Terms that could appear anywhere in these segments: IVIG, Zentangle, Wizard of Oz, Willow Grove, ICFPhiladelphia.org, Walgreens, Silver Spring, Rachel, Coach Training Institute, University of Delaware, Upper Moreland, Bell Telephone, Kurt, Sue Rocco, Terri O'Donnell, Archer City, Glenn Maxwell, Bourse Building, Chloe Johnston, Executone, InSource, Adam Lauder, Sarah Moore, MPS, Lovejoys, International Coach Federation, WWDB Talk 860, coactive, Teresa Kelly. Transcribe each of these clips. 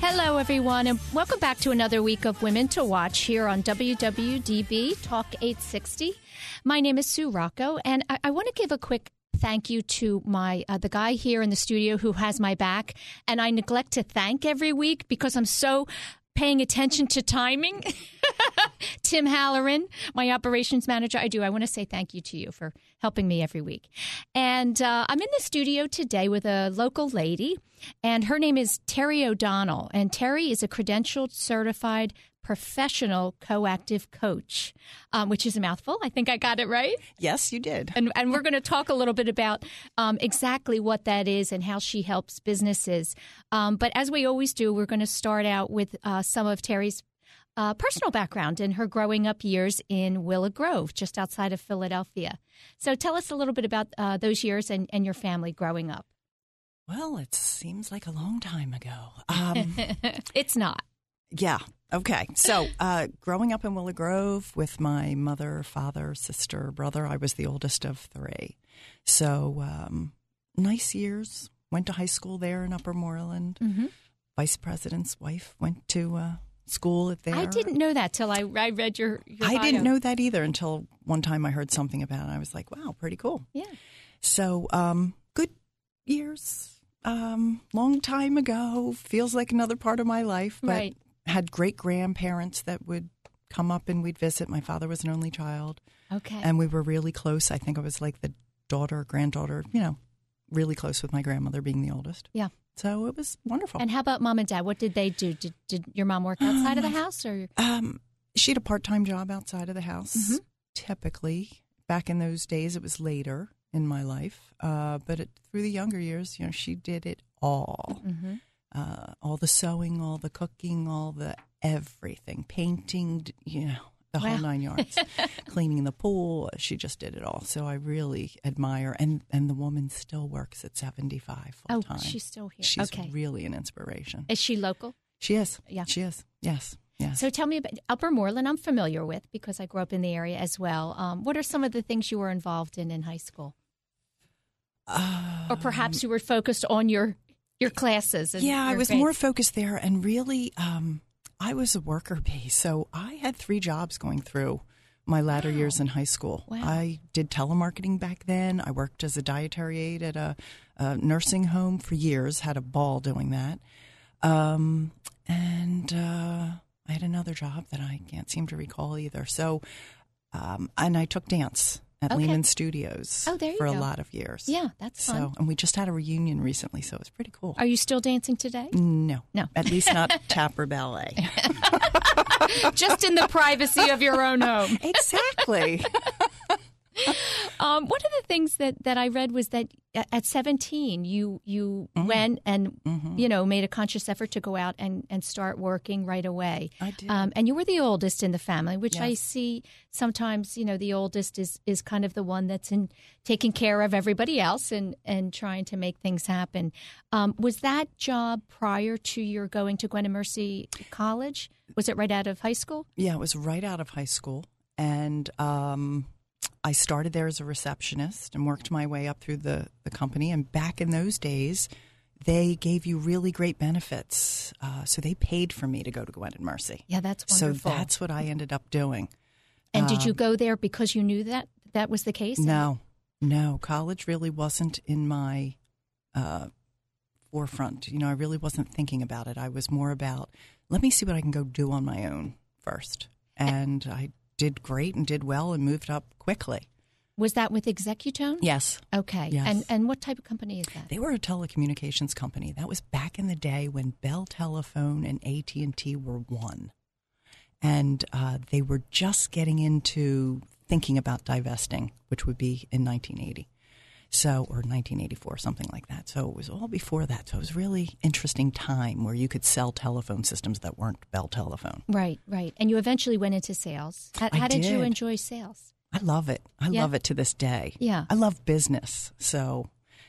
Hello, everyone, and welcome back to another week of Women to Watch here on WWDB Talk 860. My name is Sue Rocco, and I want to give a quick thank you to my the guy here in the studio who has my back, and I neglect to thank every week because I'm so paying attention to timing. Tim Halloran, my operations manager. I want to say thank you to you for helping me every week. And I'm in the studio today with a local lady, and her name is Terri O'Donnell. And Terri is a credentialed, certified professional coactive coach, which is a mouthful. I think I got it right. Yes, you did. And we're going to talk a little bit about exactly what that is and how she helps businesses. But as we always do, we're going to start out with some of Terry's personal background and her growing up years in Willow Grove, just outside of Philadelphia. So tell us a little bit about those years and your family growing up. Well, it seems like a long time ago. It's not. Yeah. Okay. So growing up in Willow Grove with my mother, father, sister, brother, I was the oldest of three. So nice years. Went to high school there in Upper Moreland. Mm-hmm. Vice president's wife went to school there. I didn't know that till I read your bio. I didn't know that either until one time I heard something about it. I was like, wow, pretty cool. Yeah. So good years. Long time ago. Feels like another part of my life. But right. Had great grandparents that would come up and we'd visit. My father was an only child. Okay. And we were really close. I think I was like the daughter, granddaughter, you know, really close with my grandmother being the oldest. Yeah. So it was wonderful. And how about mom and dad? What did they do? Did your mom work outside of the house? Or she had a part-time job outside of the house, mm-hmm. typically. Back in those days, it was later in my life. But through the younger years, you know, she did it all. Mm-hmm. All the sewing, all the cooking, all the everything, painting, you know, the whole nine yards, cleaning the pool. She just did it all. So I really admire. And the woman still works at 75 full time. Oh, she's still here. She's really an inspiration. Is she local? She is. Yeah. She is. Yes. Yes. So tell me about Upper Moreland. I'm familiar with because I grew up in the area as well. What are some of the things you were involved in high school? Or perhaps you were focused on your classes. And I was more focused there, and really, I was a worker bee. So I had three jobs going through my latter years in high school. Wow. I did telemarketing back then. I worked as a dietary aide at a nursing home for years. Had a ball doing that, and I had another job that I can't seem to recall either. So, and I took dance at Lehman Studios for a lot of years. Yeah, that's fun. And we just had a reunion recently, so it was pretty cool. Are you still dancing today? No. At least not tap or ballet. Just in the privacy of your own home. Exactly. One of the things that I read was that at 17, you mm-hmm. went and, mm-hmm. you know, made a conscious effort to go out and start working right away. I did. And you were the oldest in the family, which I see sometimes, you know, the oldest is kind of the one that's in taking care of everybody else and trying to make things happen. Was that job prior to your going to Gwynedd Mercy College? Was it right out of high school? Yeah, it was right out of high school. And I started there as a receptionist and worked my way up through the company. And back in those days, they gave you really great benefits. So they paid for me to go to Gwynedd Mercy. Yeah, that's wonderful. So that's what I ended up doing. And did you go there because you knew that was the case? No. College really wasn't in my forefront. You know, I really wasn't thinking about it. I was more about, let me see what I can go do on my own first. And I did great and did well and moved up quickly. Was that with Executone? Yes. Okay. Yes. And what type of company is that? They were a telecommunications company. That was back in the day when Bell Telephone and AT&T were one. And they were just getting into thinking about divesting, which would be in 1980. So, or 1984, something like that. So it was all before that. So it was a really interesting time where you could sell telephone systems that weren't Bell Telephone. Right. And you eventually went into sales. How did you enjoy sales? I love it. I love it to this day. Yeah. I love business. So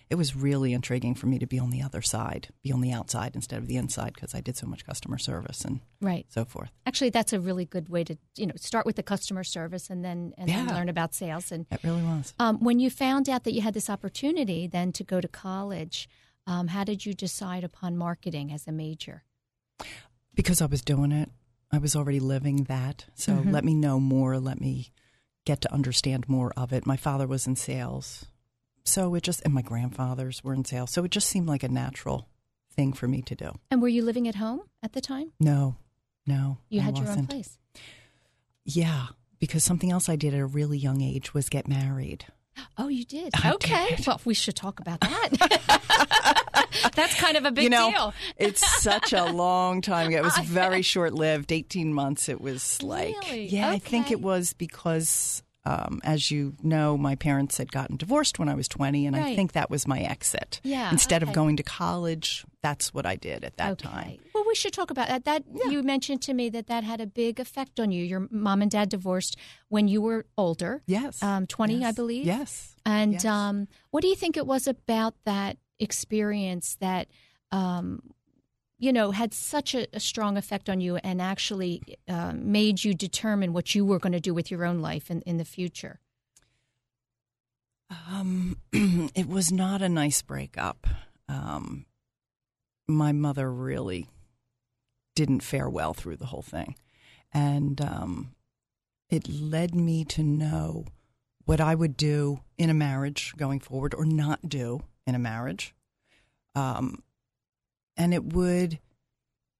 it was really intriguing for me to be on the other side, be on the outside instead of the inside, because I did so much customer service and so forth. Actually, that's a really good way to, you know, start with the customer service and then learn about sales. And it really was. When you found out that you had this opportunity then to go to college, how did you decide upon marketing as a major? Because I was doing it. I was already living that. So let me know more. Let me get to understand more of it. My father was in sales. So it just, and my grandfathers were in sales. So it just seemed like a natural thing for me to do. And were you living at home at the time? No. You had your own place. Yeah, because something else I did at a really young age was get married. Oh, you did? I did. Well, we should talk about that. That's kind of a big deal. It's such a long time ago. It was very short-lived, 18 months. It was like, really? I think it was because, as you know, my parents had gotten divorced when I was 20, and I think that was my exit. Yeah, instead of going to college, that's what I did at that time. Well, we should talk about that. You mentioned to me that had a big effect on you. Your mom and dad divorced when you were older. Yes. 20, yes. I believe. Yes. And what do you think it was about that experience that, had such a strong effect on you and actually made you determine what you were going to do with your own life in the future? It was not a nice breakup. My mother really didn't fare well through the whole thing. And it led me to know what I would do in a marriage going forward or not do in a marriage. And it would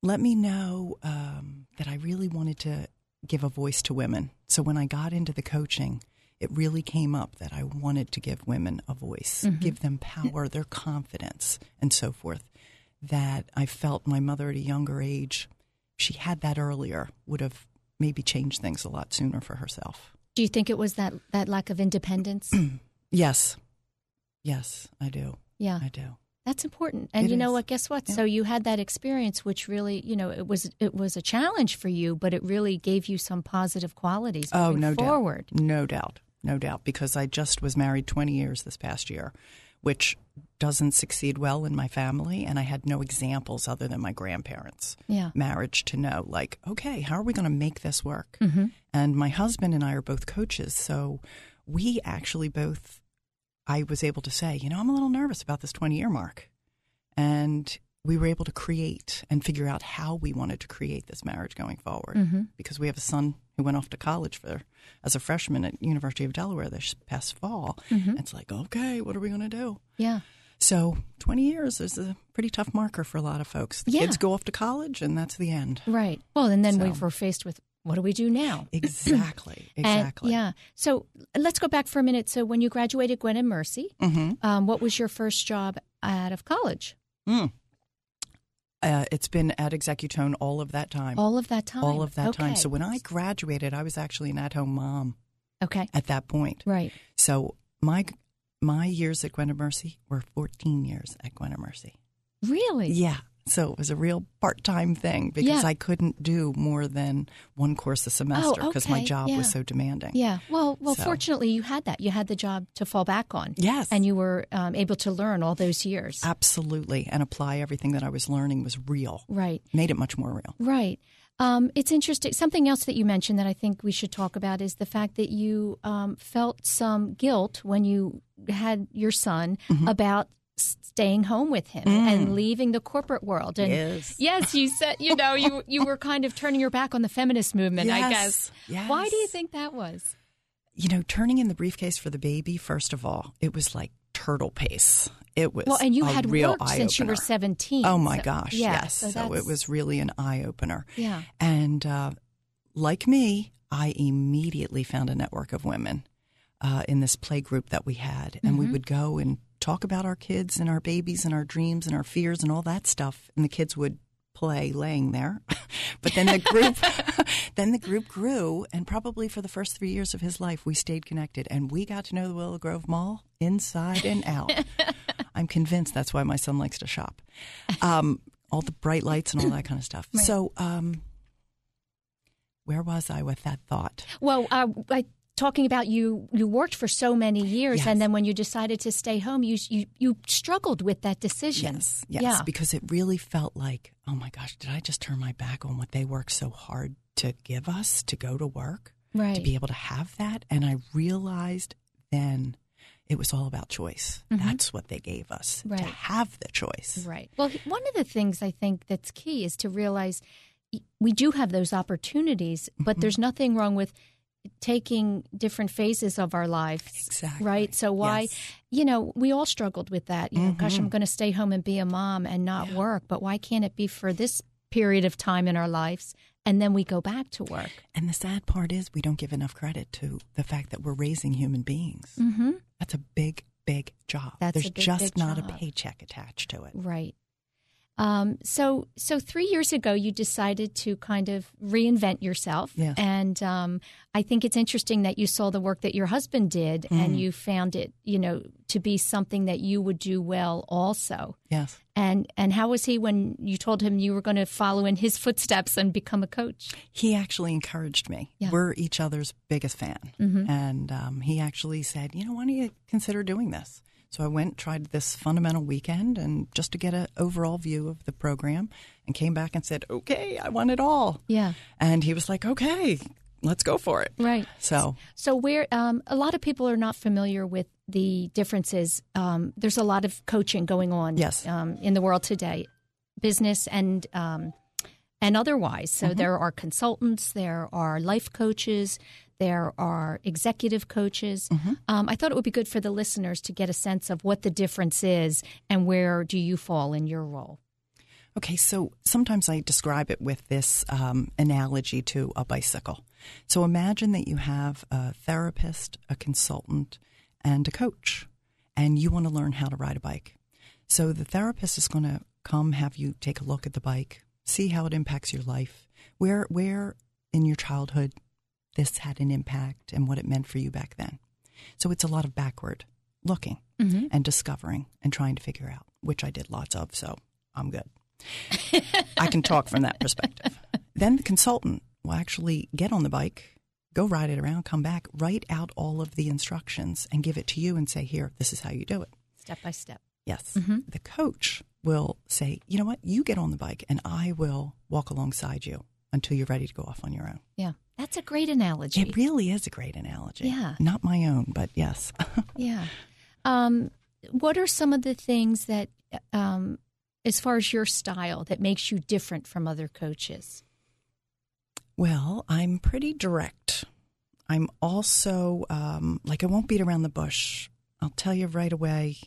let me know that I really wanted to give a voice to women. So when I got into the coaching, it really came up that I wanted to give women a voice, give them power, their confidence, and so forth. That I felt my mother at a younger age, she had that earlier, would have maybe changed things a lot sooner for herself. Do you think it was that lack of independence? Yes. Yes, I do. Yeah. I do. That's important. And you know what? Guess what? Yeah. So you had that experience, which really, it was a challenge for you, but it really gave you some positive qualities moving forward. No doubt. Because I just was married 20 years this past year, which doesn't succeed well in my family. And I had no examples other than my grandparents' marriage to know, like, okay, how are we going to make this work? And my husband and I are both coaches. So we actually both, I was able to say, I'm a little nervous about this 20-year mark. And we were able to create and figure out how we wanted to create this marriage going forward. Because we have a son who went off to college as a freshman at University of Delaware this past fall. It's like, okay, what are we going to do? Yeah. So 20 years is a pretty tough marker for a lot of folks. The kids go off to college, and that's the end. Right. Well, and then we were faced with, what do we do now? Exactly. Yeah. So let's go back for a minute. So when you graduated Gwynedd Mercy, what was your first job out of college? It's been at Executone all of that time. All of that time. So when I graduated, I was actually an at-home mom. Okay. At that point. Right. So my years at Gwynedd Mercy were 14 years at Gwynedd Mercy. Really? Yeah. So it was a real part-time thing because I couldn't do more than one course a semester because my job was so demanding. Yeah. Well, fortunately, you had that. You had the job to fall back on. Yes. And you were able to learn all those years. Absolutely. And apply everything that I was learning was real. Right. Made it much more real. Right. It's interesting. Something else that you mentioned that I think we should talk about is the fact that you felt some guilt when you had your son about staying home with him and leaving the corporate world. And yes, you said, you were kind of turning your back on the feminist movement, I guess. Yes. Why do you think that was? Turning in the briefcase for the baby, first of all, it was like turtle pace. It was and you had worked since you were 17. Oh, my gosh, yes. So it was really an eye-opener. Yeah. And like me, I immediately found a network of women in this play group that we had. And we would go and talk about our kids and our babies and our dreams and our fears and all that stuff. And the kids would play laying there. But then the group grew, and probably for the first 3 years of his life, we stayed connected. And we got to know the Willow Grove Mall inside and out. I'm convinced that's why my son likes to shop. All the bright lights and all that kind of stuff. Right. So where was I with that thought? Well, I talking about you worked for so many years, yes. and then when you decided to stay home, you struggled with that decision. Yes, yeah. Because it really felt like, oh my gosh, did I just turn my back on what they worked so hard to give us, to go to work, right. to be able to have that? And I realized then it was all about choice. Mm-hmm. That's what they gave us, right. to have the choice. Right. Well, one of the things I think that's key is to realize we do have those opportunities, but mm-hmm. there's nothing wrong with taking different phases of our lives, exactly. right? So why, yes. you know, we all struggled with that. You know, mm-hmm. gosh, I'm going to stay home and be a mom and not yeah. work, but why can't it be for this period of time in our lives? And then we go back to work. And the sad part is we don't give enough credit to the fact that we're raising human beings. Mm-hmm. That's a big, big job. There's just not a paycheck attached to it. Right. So 3 years ago, you decided to kind of reinvent yourself. Yes. And I think it's interesting that you saw the work that your husband did mm. and you found it, you know, to be something that you would do well also. Yes. And how was he when you told him you were going to follow in his footsteps and become a coach? He actually encouraged me. Yeah. We're each other's biggest fan. Mm-hmm. And he actually said, you know, why don't you consider doing this? So I went, tried this fundamental weekend, and just to get an overall view of the program, and came back and said, okay, I want it all. Yeah. And he was like, okay, let's go for it. Right. So where a lot of people are not familiar with the differences. There's a lot of coaching going on yes. In the world today, business and otherwise. So mm-hmm. there are consultants, there are life coaches, there are executive coaches. Mm-hmm. I thought it would be good for the listeners to get a sense of what the difference is and where do you fall in your role. Okay, so sometimes I describe it with this analogy to a bicycle. So imagine that you have a therapist, a consultant, and a coach, and you want to learn how to ride a bike. So the therapist is going to come, have you take a look at the bike, see how it impacts your life, where in your childhood this had an impact and what it meant for you back then. So it's a lot of backward looking mm-hmm. and discovering and trying to figure out, which I did lots of, so I'm good. I can talk from that perspective. Then the consultant will actually get on the bike, go ride it around, come back, write out all of the instructions and give it to you and say, here, this is how you do it. Step by step. Yes. Mm-hmm. The coach will say, you know what, you get on the bike and I will walk alongside you until you're ready to go off on your own. Yeah. That's a great analogy. It really is a great analogy. Yeah. Not my own, but yes. yeah. What are some of the things that, as far as your style, that makes you different from other coaches? Well, I'm pretty direct. I'm also, I won't beat around the bush. I'll tell you right away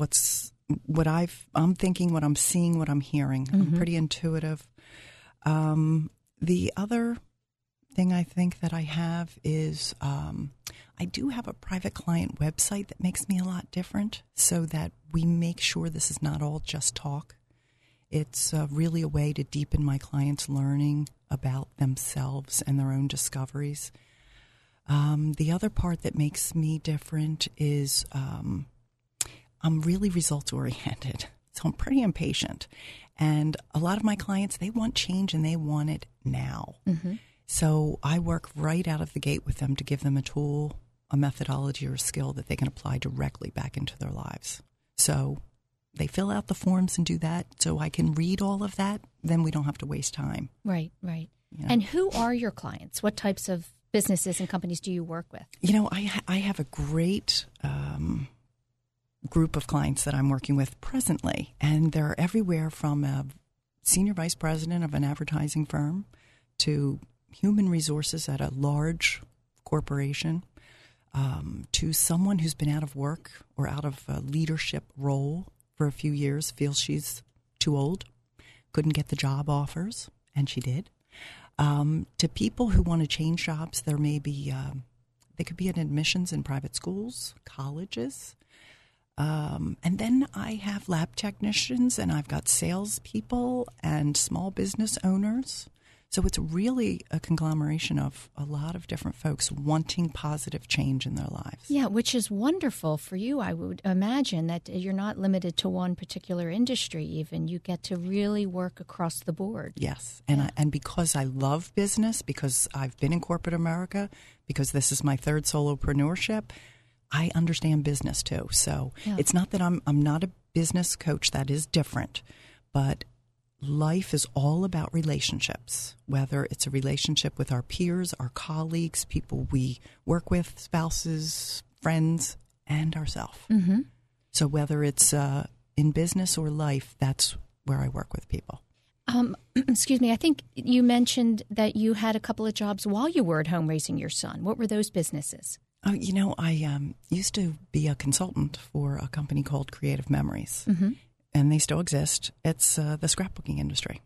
I'm thinking, what I'm seeing, what I'm hearing. Mm-hmm. I'm pretty intuitive. The other thing I think that I have is I do have a private client website that makes me a lot different so that we make sure this is not all just talk. It's really a way to deepen my clients' learning about themselves and their own discoveries. The other part that makes me different is I'm really results-oriented. So I'm pretty impatient. And a lot of my clients, they want change and they want it now. Mm-hmm. So I work right out of the gate with them to give them a tool, a methodology, or a skill that they can apply directly back into their lives. So they fill out the forms and do that so I can read all of that. Then we don't have to waste time. Right, right. You know? And who are your clients? What types of businesses and companies do you work with? You know, I have a great group of clients that I'm working with presently, and they're everywhere from a senior vice president of an advertising firm to human resources at a large corporation to someone who's been out of work or out of a leadership role for a few years, feels she's too old, couldn't get the job offers, and she did, to people who want to change jobs. There may be they could be in admissions in private schools, colleges. And then I have lab technicians, and I've got sales people and small business owners. So it's really a conglomeration of a lot of different folks wanting positive change in their lives. Yeah, which is wonderful for you. I would imagine that you're not limited to one particular industry even. You get to really work across the board. Yes, and, yeah. And because I love business, because I've been in corporate America, because this is my third solopreneurship, I understand business too. So It's not that I'm not a business coach. That is different. But life is all about relationships, whether it's a relationship with our peers, our colleagues, people we work with, spouses, friends, and ourselves. Mm-hmm. So whether it's in business or life, that's where I work with people. Excuse me. I think you mentioned that you had a couple of jobs while you were at home raising your son. What were those businesses? Oh, you know, I used to be a consultant for a company called Creative Memories. Mm-hmm. And they still exist. It's the scrapbooking industry.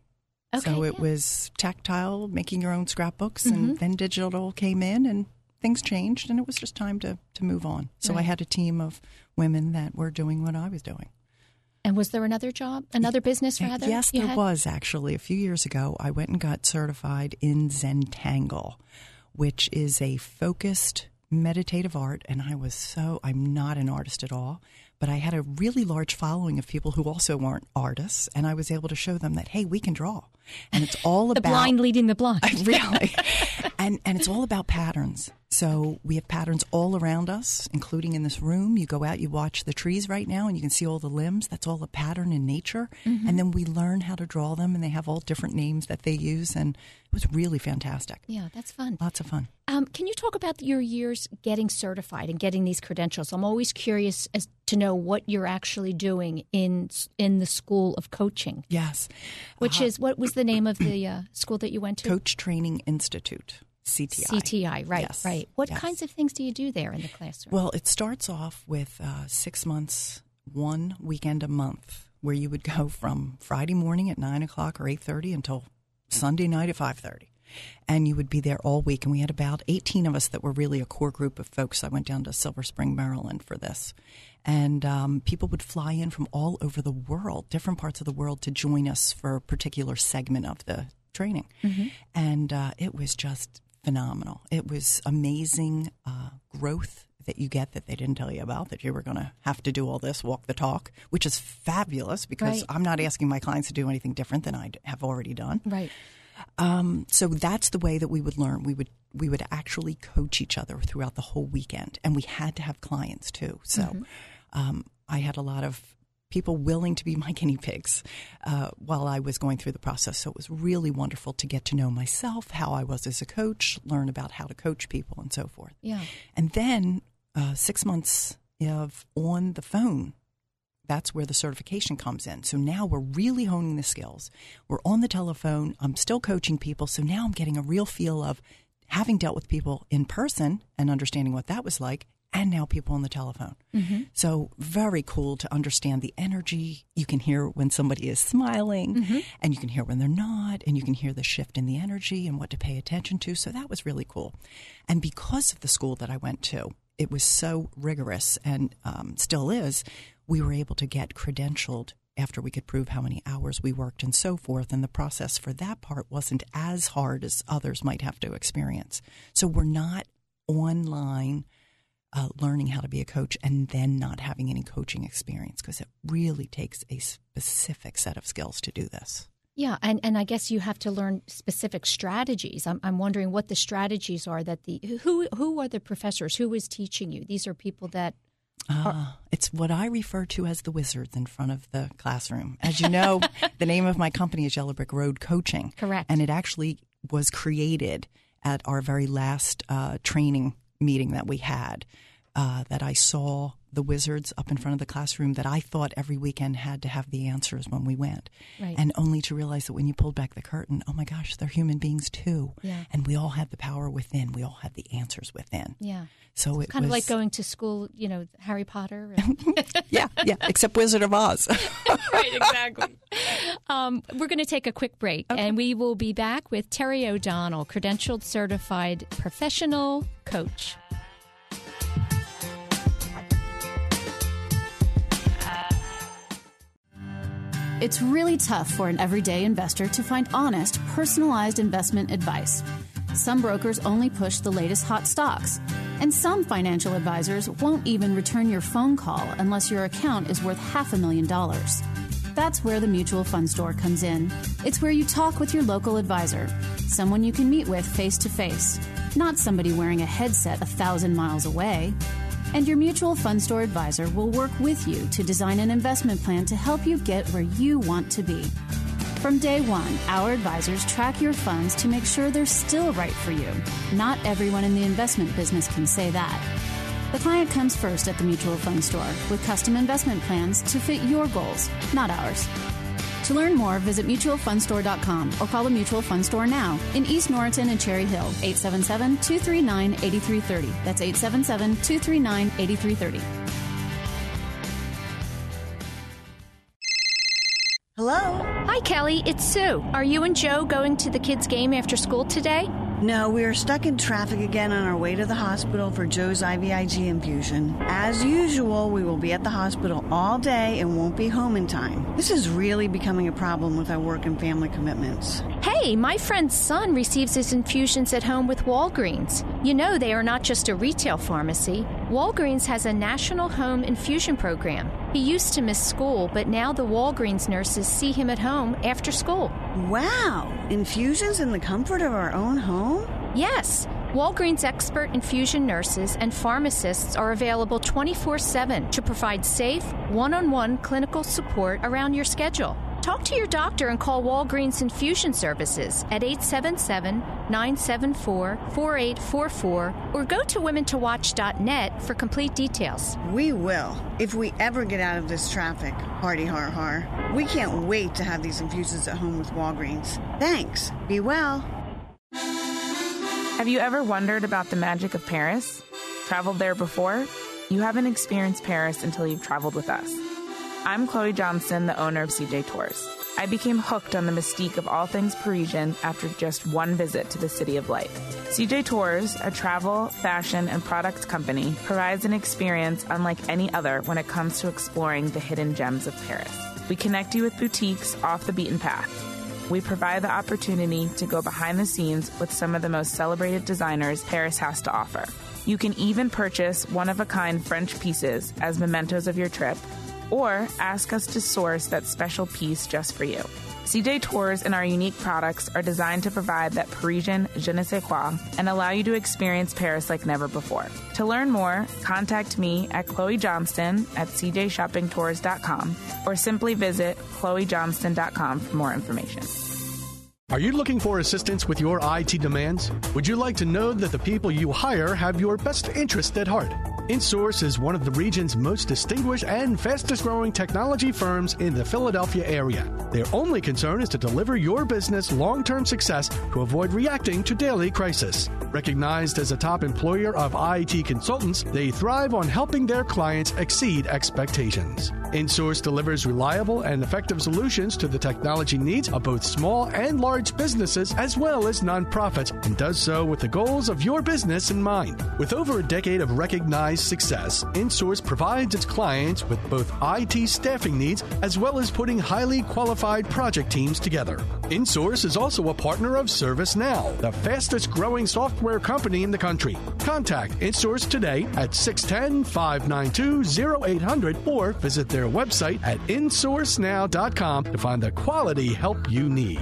Okay, so it was tactile, making your own scrapbooks, mm-hmm. and then digital came in and things changed, and it was just time to move on. So right. I had a team of women that were doing what I was doing. And was there another job, another business rather? Yes, there was actually. A few years ago, I went and got certified in Zentangle, which is a focused meditative art, and I'm not an artist at all. But I had a really large following of people who also weren't artists, and I was able to show them that, hey, we can draw. And it's all about... the blind leading the blind. Really. And it's all about patterns. So we have patterns all around us, including in this room. You go out, you watch the trees right now, and you can see all the limbs. That's all a pattern in nature. Mm-hmm. And then we learn how to draw them, and they have all different names that they use. And it was really fantastic. Yeah, that's fun. Lots of fun. Can you talk about your years getting certified and getting these credentials? I'm always curious as to know what you're actually doing in the School of Coaching. Yes. Which is, what was the name of the school that you went to? Coach Training Institute, CTI. CTI, right, yes. Right. What yes. kinds of things do you do there in the classroom? Well, it starts off with 6 months, one weekend a month, where you would go from Friday morning at 9 o'clock or 8:30 until Sunday night at 5:30. And you would be there all week. And we had about 18 of us that were really a core group of folks. I went down to Silver Spring, Maryland for this. And people would fly in from all over the world, different parts of the world, to join us for a particular segment of the training. Mm-hmm. And it was just phenomenal. It was amazing growth that you get that they didn't tell you about, that you were going to have to do all this, walk the talk, which is fabulous because right. I'm not asking my clients to do anything different than I have already done. Right. So that's the way that we would learn. We would actually coach each other throughout the whole weekend, and we had to have clients too. So mm-hmm. I had a lot of people willing to be my guinea pigs while I was going through the process. So it was really wonderful to get to know myself, how I was as a coach, learn about how to coach people, and so forth. Yeah. And then 6 months of on the phone. That's where the certification comes in. So now we're really honing the skills. We're on the telephone. I'm still coaching people. So now I'm getting a real feel of having dealt with people in person and understanding what that was like, and now people on the telephone. Mm-hmm. So very cool to understand the energy. You can hear when somebody is smiling, mm-hmm. and you can hear when they're not, and you can hear the shift in the energy and what to pay attention to. So that was really cool. And because of the school that I went to, it was so rigorous and still is. We were able to get credentialed after we could prove how many hours we worked and so forth. And the process for that part wasn't as hard as others might have to experience. So we're not online learning how to be a coach and then not having any coaching experience, because it really takes a specific set of skills to do this. Yeah, and I guess you have to learn specific strategies. I'm wondering what the strategies are that who are the professors? Who is teaching you? These are people that... it's what I refer to as the wizards in front of the classroom. As you know, the name of my company is Yellow Brick Road Coaching. Correct. And it actually was created at our very last training meeting that we had, that I saw the wizards up in front of the classroom that I thought every weekend had to have the answers when we went. Right. And only to realize that when you pulled back the curtain, oh my gosh, they're human beings too. Yeah. And we all have the power within. We all have the answers within. Yeah. So it's kind of like going to school, you know, Harry Potter. Yeah, except Wizard of Oz. Right, exactly. We're going to take a quick break, okay. And we will be back with Terri O'Donnell, credentialed certified professional coach. It's really tough for an everyday investor to find honest, personalized investment advice. Some brokers only push the latest hot stocks, and some financial advisors won't even return your phone call unless your account is worth $500,000. That's where the Mutual Fund Store comes in. It's where you talk with your local advisor, someone you can meet with face to face, not somebody wearing a headset 1,000 miles away. And your Mutual Fund Store advisor will work with you to design an investment plan to help you get where you want to be. From day one, our advisors track your funds to make sure they're still right for you. Not everyone in the investment business can say that. The client comes first at the Mutual Fund Store with custom investment plans to fit your goals, not ours. To learn more, visit MutualFundStore.com or call the Mutual Fund Store now in East Norriton and Cherry Hill, 877-239-8330. That's 877-239-8330. Hello? Hi, Kelly. It's Sue. Are you and Joe going to the kids' game after school today? No, we are stuck in traffic again on our way to the hospital for Joe's IVIG infusion. As usual, we will be at the hospital all day and won't be home in time. This is really becoming a problem with our work and family commitments. Hey, my friend's son receives his infusions at home with Walgreens. You know, they are not just a retail pharmacy. Walgreens has a national home infusion program. He used to miss school, but now the Walgreens nurses see him at home after school. Wow! Infusions in the comfort of our own home? Yes. Walgreens expert infusion nurses and pharmacists are available 24/7 to provide safe, one-on-one clinical support around your schedule. Talk to your doctor and call Walgreens Infusion Services at 877-974-4844 or go to womentowatch.net for complete details. We will, if we ever get out of this traffic. Hardy har har. We can't wait to have these infusions at home with Walgreens. Thanks. Be well. Have you ever wondered about the magic of Paris? Traveled there before? You haven't experienced Paris until you've traveled with us. I'm Chloe Johnson, the owner of CJ Tours. I became hooked on the mystique of all things Parisian after just one visit to the City of Light. CJ Tours, a travel, fashion, and product company, provides an experience unlike any other when it comes to exploring the hidden gems of Paris. We connect you with boutiques off the beaten path. We provide the opportunity to go behind the scenes with some of the most celebrated designers Paris has to offer. You can even purchase one-of-a-kind French pieces as mementos of your trip, or ask us to source that special piece just for you. CJ Tours and our unique products are designed to provide that Parisian je ne sais quoi and allow you to experience Paris like never before. To learn more, contact me at Chloe Johnston at cjshoppingtours.com or simply visit chloejohnston.com for more information. Are you looking for assistance with your IT demands? Would you like to know that the people you hire have your best interest at heart? InSource is one of the region's most distinguished and fastest-growing technology firms in the Philadelphia area. Their only concern is to deliver your business long-term success to avoid reacting to daily crisis. Recognized as a top employer of IT consultants, they thrive on helping their clients exceed expectations. InSource delivers reliable and effective solutions to the technology needs of both small and large businesses as well as nonprofits, and does so with the goals of your business in mind. With over a decade of recognized success, InSource provides its clients with both IT staffing needs as well as putting highly qualified project teams together. InSource is also a partner of ServiceNow, the fastest growing software company in the country. Contact InSource today at 610-592-0800 or visit their website at insourcenow.com to find the quality help you need.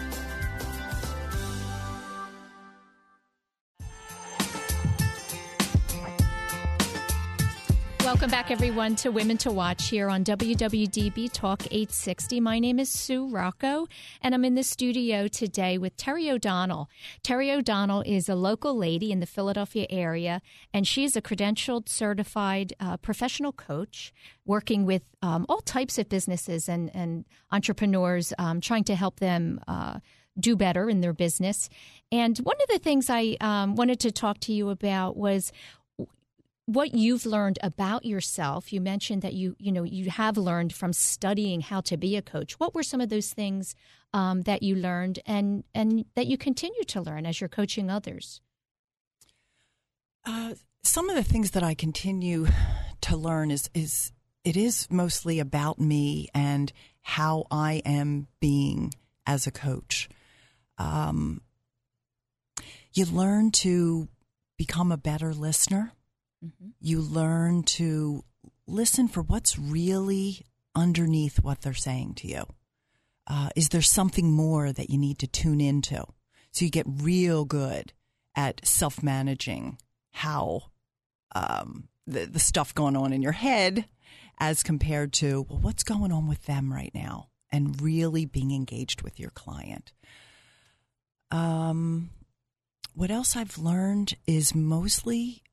Welcome back, everyone, to Women to Watch here on WWDB Talk 860. My name is Sue Rocco, and I'm in the studio today with Terri O'Donnell. Terri O'Donnell is a local lady in the Philadelphia area, and she is a credentialed, certified professional coach working with all types of businesses and entrepreneurs, trying to help them do better in their business. And one of the things I wanted to talk to you about was what you've learned about yourself. You mentioned that you have learned from studying how to be a coach. What were some of those things that you learned and that you continue to learn as you're coaching others? Some of the things that I continue to learn is it is mostly about me and how I am being as a coach. You learn to become a better listener. Mm-hmm. You learn to listen for what's really underneath what they're saying to you. Is there something more that you need to tune into? So you get real good at self-managing how the stuff going on in your head as compared to, well, what's going on with them right now, and really being engaged with your client. What else I've learned is mostly...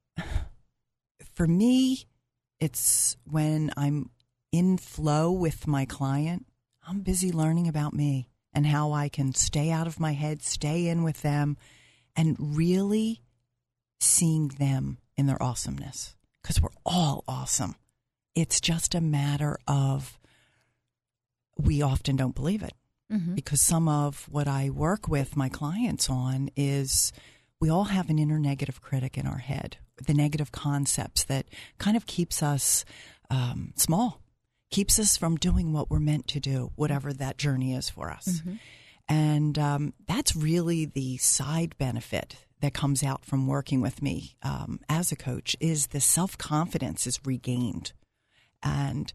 For me, it's when I'm in flow with my client, I'm busy learning about me and how I can stay out of my head, stay in with them, and really seeing them in their awesomeness, because we're all awesome. It's just a matter of we often don't believe it, mm-hmm. because some of what I work with my clients on is we all have an inner negative critic in our head. The negative concepts that kind of keeps us small, keeps us from doing what we're meant to do, whatever that journey is for us. Mm-hmm. And that's really the side benefit that comes out from working with me as a coach, is the self-confidence is regained. And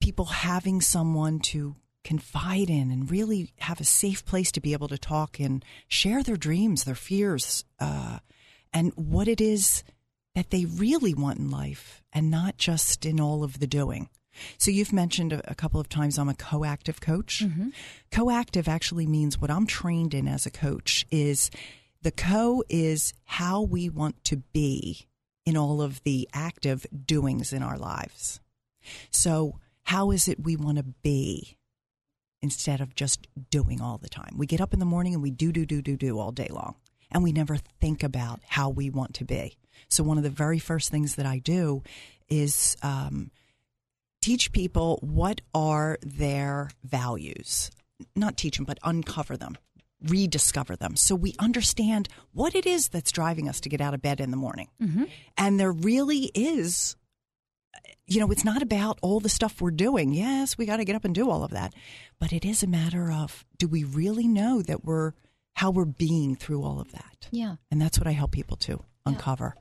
people having someone to confide in and really have a safe place to be able to talk and share their dreams, their fears, and what it is that they really want in life, and not just in all of the doing. So you've mentioned a couple of times I'm a coactive coach. Mm-hmm. Coactive actually means what I'm trained in as a coach is the co is how we want to be in all of the active doings in our lives. So how is it we want to be instead of just doing all the time? We get up in the morning and we do all day long, and we never think about how we want to be. So one of the very first things that I do is teach people what are their values. Not teach them, but uncover them, rediscover them. So we understand what it is that's driving us to get out of bed in the morning. Mm-hmm. And there really is, it's not about all the stuff we're doing. Yes, we got to get up and do all of that. But it is a matter of, do we really know that how we're being through all of that? Yeah. And that's what I help people to uncover.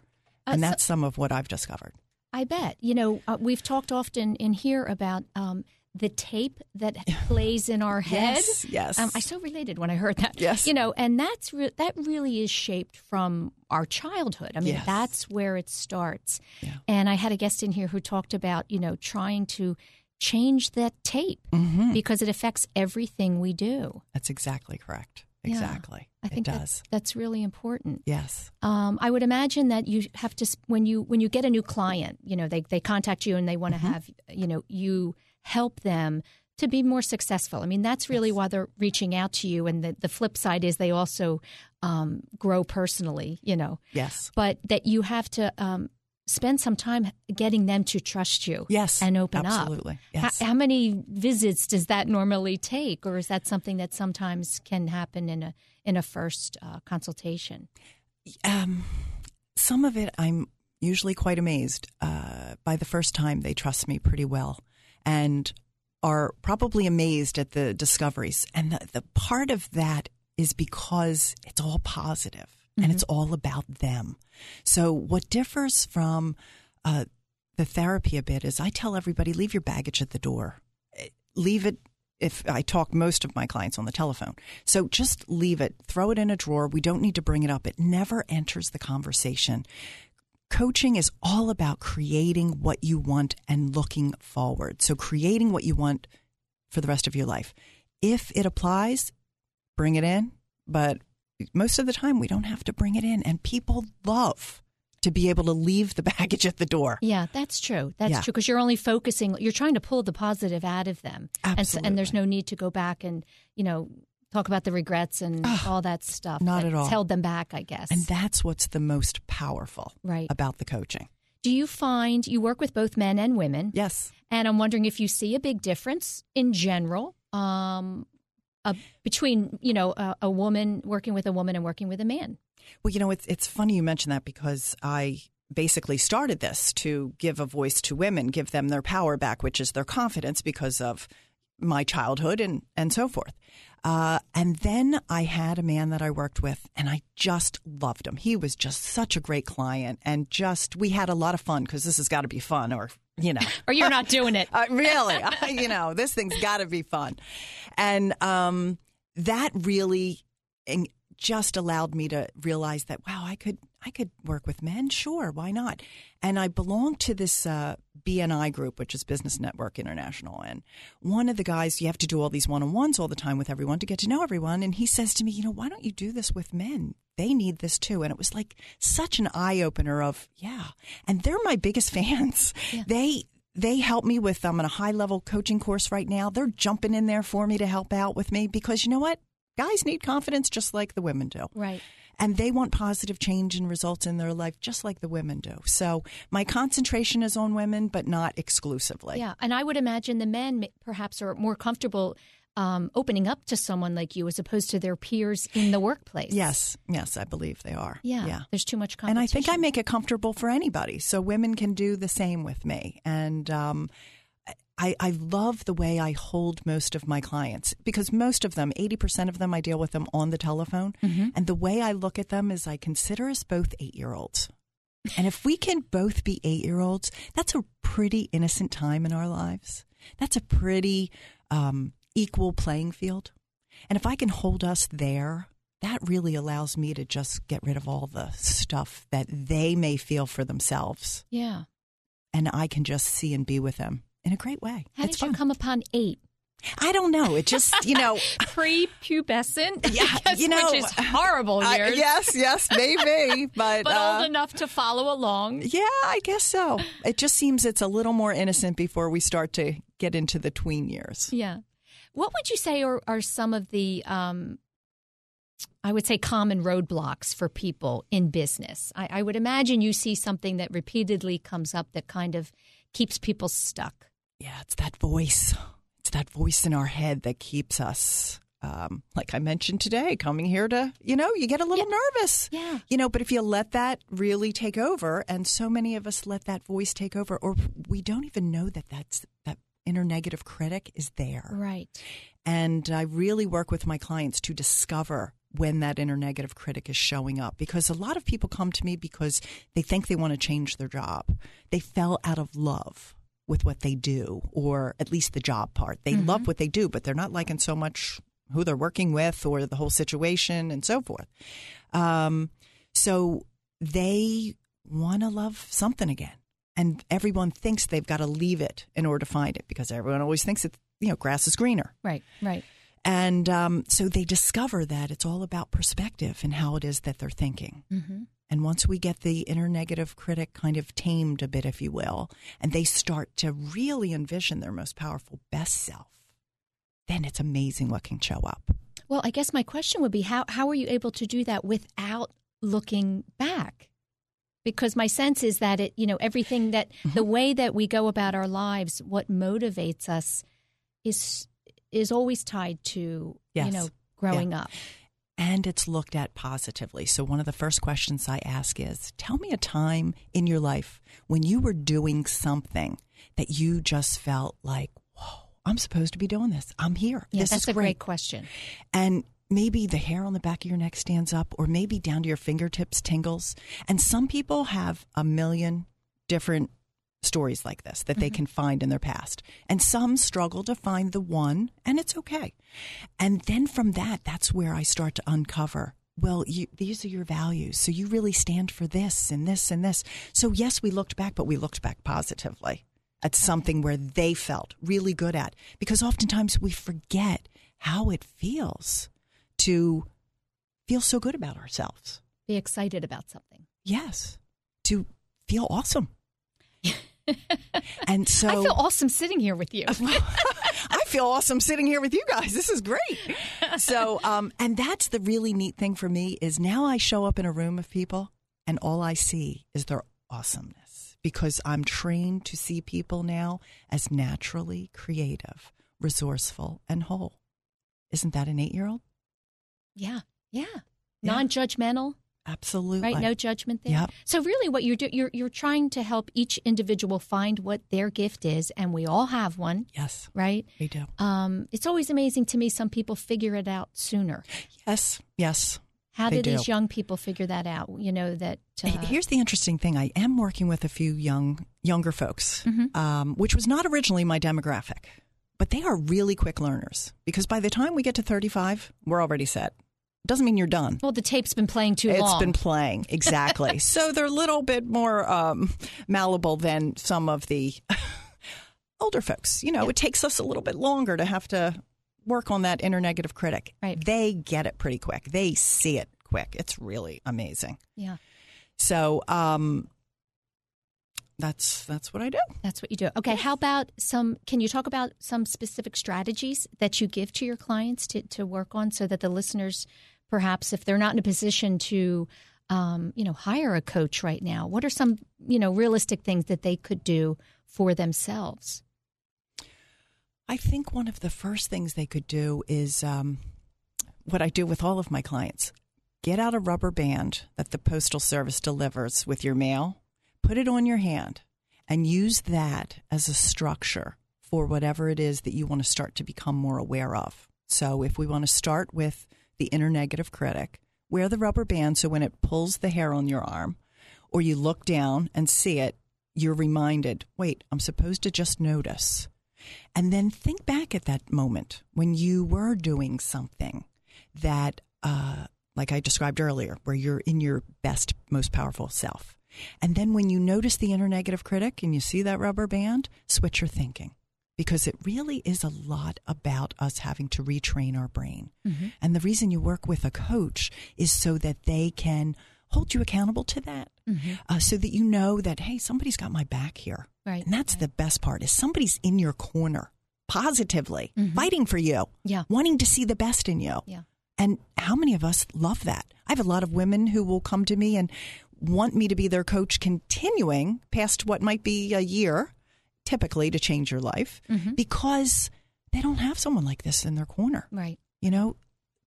And that's some of what I've discovered. I bet. We've talked often in here about the tape that plays in our head. Yes. I so related when I heard that. Yes. And that's that really is shaped from our childhood. I mean, yes. That's where it starts. Yeah. And I had a guest in here who talked about, trying to change that tape, mm-hmm. because it affects everything we do. That's exactly correct. Exactly. Yeah, I think it does. That's really important. Yes. I would imagine that you have to, when you get a new client, they contact you and they want to mm-hmm. have, you help them to be more successful. I mean, that's really yes. why they're reaching out to you. And the flip side is they also grow personally, Yes. But that you have to spend some time getting them to trust you. Yes. And open absolutely. Up. Yes. How many visits does that normally take? Or is that something that sometimes can happen in a first consultation? Some of it, I'm usually quite amazed. By the first time, they trust me pretty well and are probably amazed at the discoveries. And the part of that is because it's all positive. And mm-hmm. it's all about them. So what differs from the therapy a bit is I tell everybody, leave your baggage at the door. Leave it. If I talk most of my clients on the telephone. So just leave it. Throw it in a drawer. We don't need to bring it up. It never enters the conversation. Coaching is all about creating what you want and looking forward. So creating what you want for the rest of your life. If it applies, bring it in. But most of the time, we don't have to bring it in. And people love to be able to leave the baggage at the door. Yeah, that's true. That's true, because you're only focusing, you're trying to pull the positive out of them. Absolutely. And there's no need to go back and, you know, talk about the regrets and all that stuff. Not at all. It's held them back, I guess. And that's what's the most powerful about the coaching. Do you find, you work with both men and women. Yes. And I'm wondering if you see a big difference in general between, you know, a woman working with a woman and working with a man. Well, you know, it's funny you mention that, because I basically started this to give a voice to women, give them their power back, which is their confidence, because of my childhood and so forth. And then I had a man that I worked with, and I just loved him. He was just such a great client, and just we had a lot of fun, because this has got to be fun, or, you know. Or you're not doing it. Really, you know, this thing's got to be fun. And that really just allowed me to realize that, wow, I could work with men. Sure, why not? And I belong to this BNI group, which is Business Network International. And one of the guys, you have to do all these one-on-ones all the time with everyone to get to know everyone. And he says to me, you know, why don't you do this with men? They need this too. And it was like such an eye-opener of, and they're my biggest fans. Yeah. They help me with, I'm in a high-level coaching course right now. They're jumping in there for me to help out with me, because you know what? Guys need confidence just like the women do. Right. And they want positive change and results in their life just like the women do. So my concentration is on women, but not exclusively. Yeah. And I would imagine the men perhaps are more comfortable opening up to someone like you as opposed to their peers in the workplace. Yes. Yes, I believe they are. Yeah. There's too much competition. And I think I make it comfortable for anybody. So women can do the same with me. And I love the way I hold most of my clients, because most of them, 80% of them, I deal with them on the telephone. Mm-hmm. And the way I look at them is I consider us both 8-year-olds. And if we can both be 8-year-olds, that's a pretty innocent time in our lives. That's a pretty equal playing field. And if I can hold us there, that really allows me to just get rid of all the stuff that they may feel for themselves. Yeah. And I can just see and be with them. In a great way. How did you come upon 8? I don't know. It just, you know. Prepubescent, yeah, you know, which is horrible years. Yes, maybe. But old enough to follow along. Yeah, I guess so. It just seems it's a little more innocent before we start to get into the tween years. Yeah. What would you say are some of the, I would say, common roadblocks for people in business? I would imagine you see something that repeatedly comes up that kind of keeps people stuck. Yeah, it's that voice. It's that voice in our head that keeps us, like I mentioned today, coming here to, you know, you get a little nervous. Yeah. You know, but if you let that really take over, and so many of us let that voice take over, or we don't even know that inner negative critic is there. Right. And I really work with my clients to discover when that inner negative critic is showing up, because a lot of people come to me because they think they want to change their job. They fell out of love with what they do, or at least the job part. They mm-hmm. love what they do, but they're not liking so much who they're working with or the whole situation and so forth. So they want to love something again. And everyone thinks they've got to leave it in order to find it, because everyone always thinks that, you know, grass is greener. Right. And so they discover that it's all about perspective and how it is that they're thinking. Mm-hmm. And once we get the inner negative critic kind of tamed a bit, if you will, and they start to really envision their most powerful, best self, then it's amazing what can show up. Well, I guess my question would be, how are you able to do that without looking back? Because my sense is that it, you know, everything that mm-hmm. the way that we go about our lives, what motivates us is always tied to, you know, growing up. And it's looked at positively. So one of the first questions I ask is, tell me a time in your life when you were doing something that you just felt like, whoa, I'm supposed to be doing this. I'm here. Yeah, that's a great question. And maybe the hair on the back of your neck stands up, or maybe down to your fingertips tingles. And some people have a million different stories like this that they mm-hmm. can find in their past. And some struggle to find the one, and it's okay. And then from that, that's where I start to uncover well, these are your values, so you really stand for this and this and this. So yes, we looked back, but we looked back positively at something where they felt really good at, because oftentimes we forget how it feels to feel so good about ourselves. Be excited about something. Yes, to feel awesome. And so I feel awesome sitting here with you. I feel awesome sitting here with you guys. This is great. So, and that's the really neat thing for me is now I show up in a room of people and all I see is their awesomeness, because I'm trained to see people now as naturally creative, resourceful, and whole. Isn't that an 8-year-old? Yeah. Yeah. Non-judgmental. Absolutely. Right? No judgment there. Yep. So really what you do, you're trying to help each individual find what their gift is, and we all have one. Yes. Right? We do. It's always amazing to me, some people figure it out sooner. Yes. Yes. How do these young people figure that out? You know that. Here's the interesting thing. I am working with a few younger folks, mm-hmm. Which was not originally my demographic, but they are really quick learners, because by the time we get to 35, we're already set. Doesn't mean you're done. Well, the tape's been playing too long. It's been playing, exactly. So they're a little bit more malleable than some of the older folks. You know, It takes us a little bit longer to have to work on that inner negative critic. Right. They get it pretty quick. They see it quick. It's really amazing. Yeah. So that's what I do. That's what you do. Okay. How about can you talk about some specific strategies that you give to your clients to work on, so that the listeners, perhaps if they're not in a position to, hire a coach right now, what are some, realistic things that they could do for themselves? I think one of the first things they could do is what I do with all of my clients. Get out a rubber band that the Postal Service delivers with your mail. Put it on your hand and use that as a structure for whatever it is that you want to start to become more aware of. So if we want to start with the inner negative critic, wear the rubber band so when it pulls the hair on your arm or you look down and see it, you're reminded, wait, I'm supposed to just notice. And then think back at that moment when you were doing something that, like I described earlier, where you're in your best, most powerful self. And then when you notice the inner negative critic and you see that rubber band, switch your thinking, because it really is a lot about us having to retrain our brain. Mm-hmm. And the reason you work with a coach is so that they can hold you accountable to that, mm-hmm. So that you know that, hey, somebody's got my back here. Right. And that's the best part, is somebody's in your corner positively, mm-hmm. fighting for you, wanting to see the best in you. Yeah. And how many of us love that? I have a lot of women who will come to me and want me to be their coach continuing past what might be a year, typically, to change your life, mm-hmm. because they don't have someone like this in their corner. Right.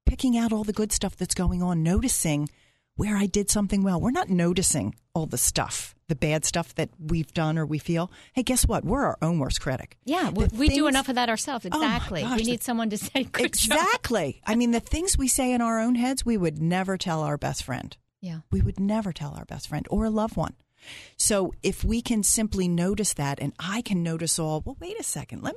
Picking out all the good stuff that's going on, noticing where I did something well. We're not noticing all the stuff, the bad stuff that we've done or we feel. Hey, guess what? We're our own worst critic. Yeah, we do enough of that ourselves. Exactly. Oh my gosh, we need someone to say good Exactly. job. I mean, the things we say in our own heads, we would never tell our best friend. Yeah. We would never tell our best friend or a loved one. So if we can simply notice that, and I can notice wait a second, let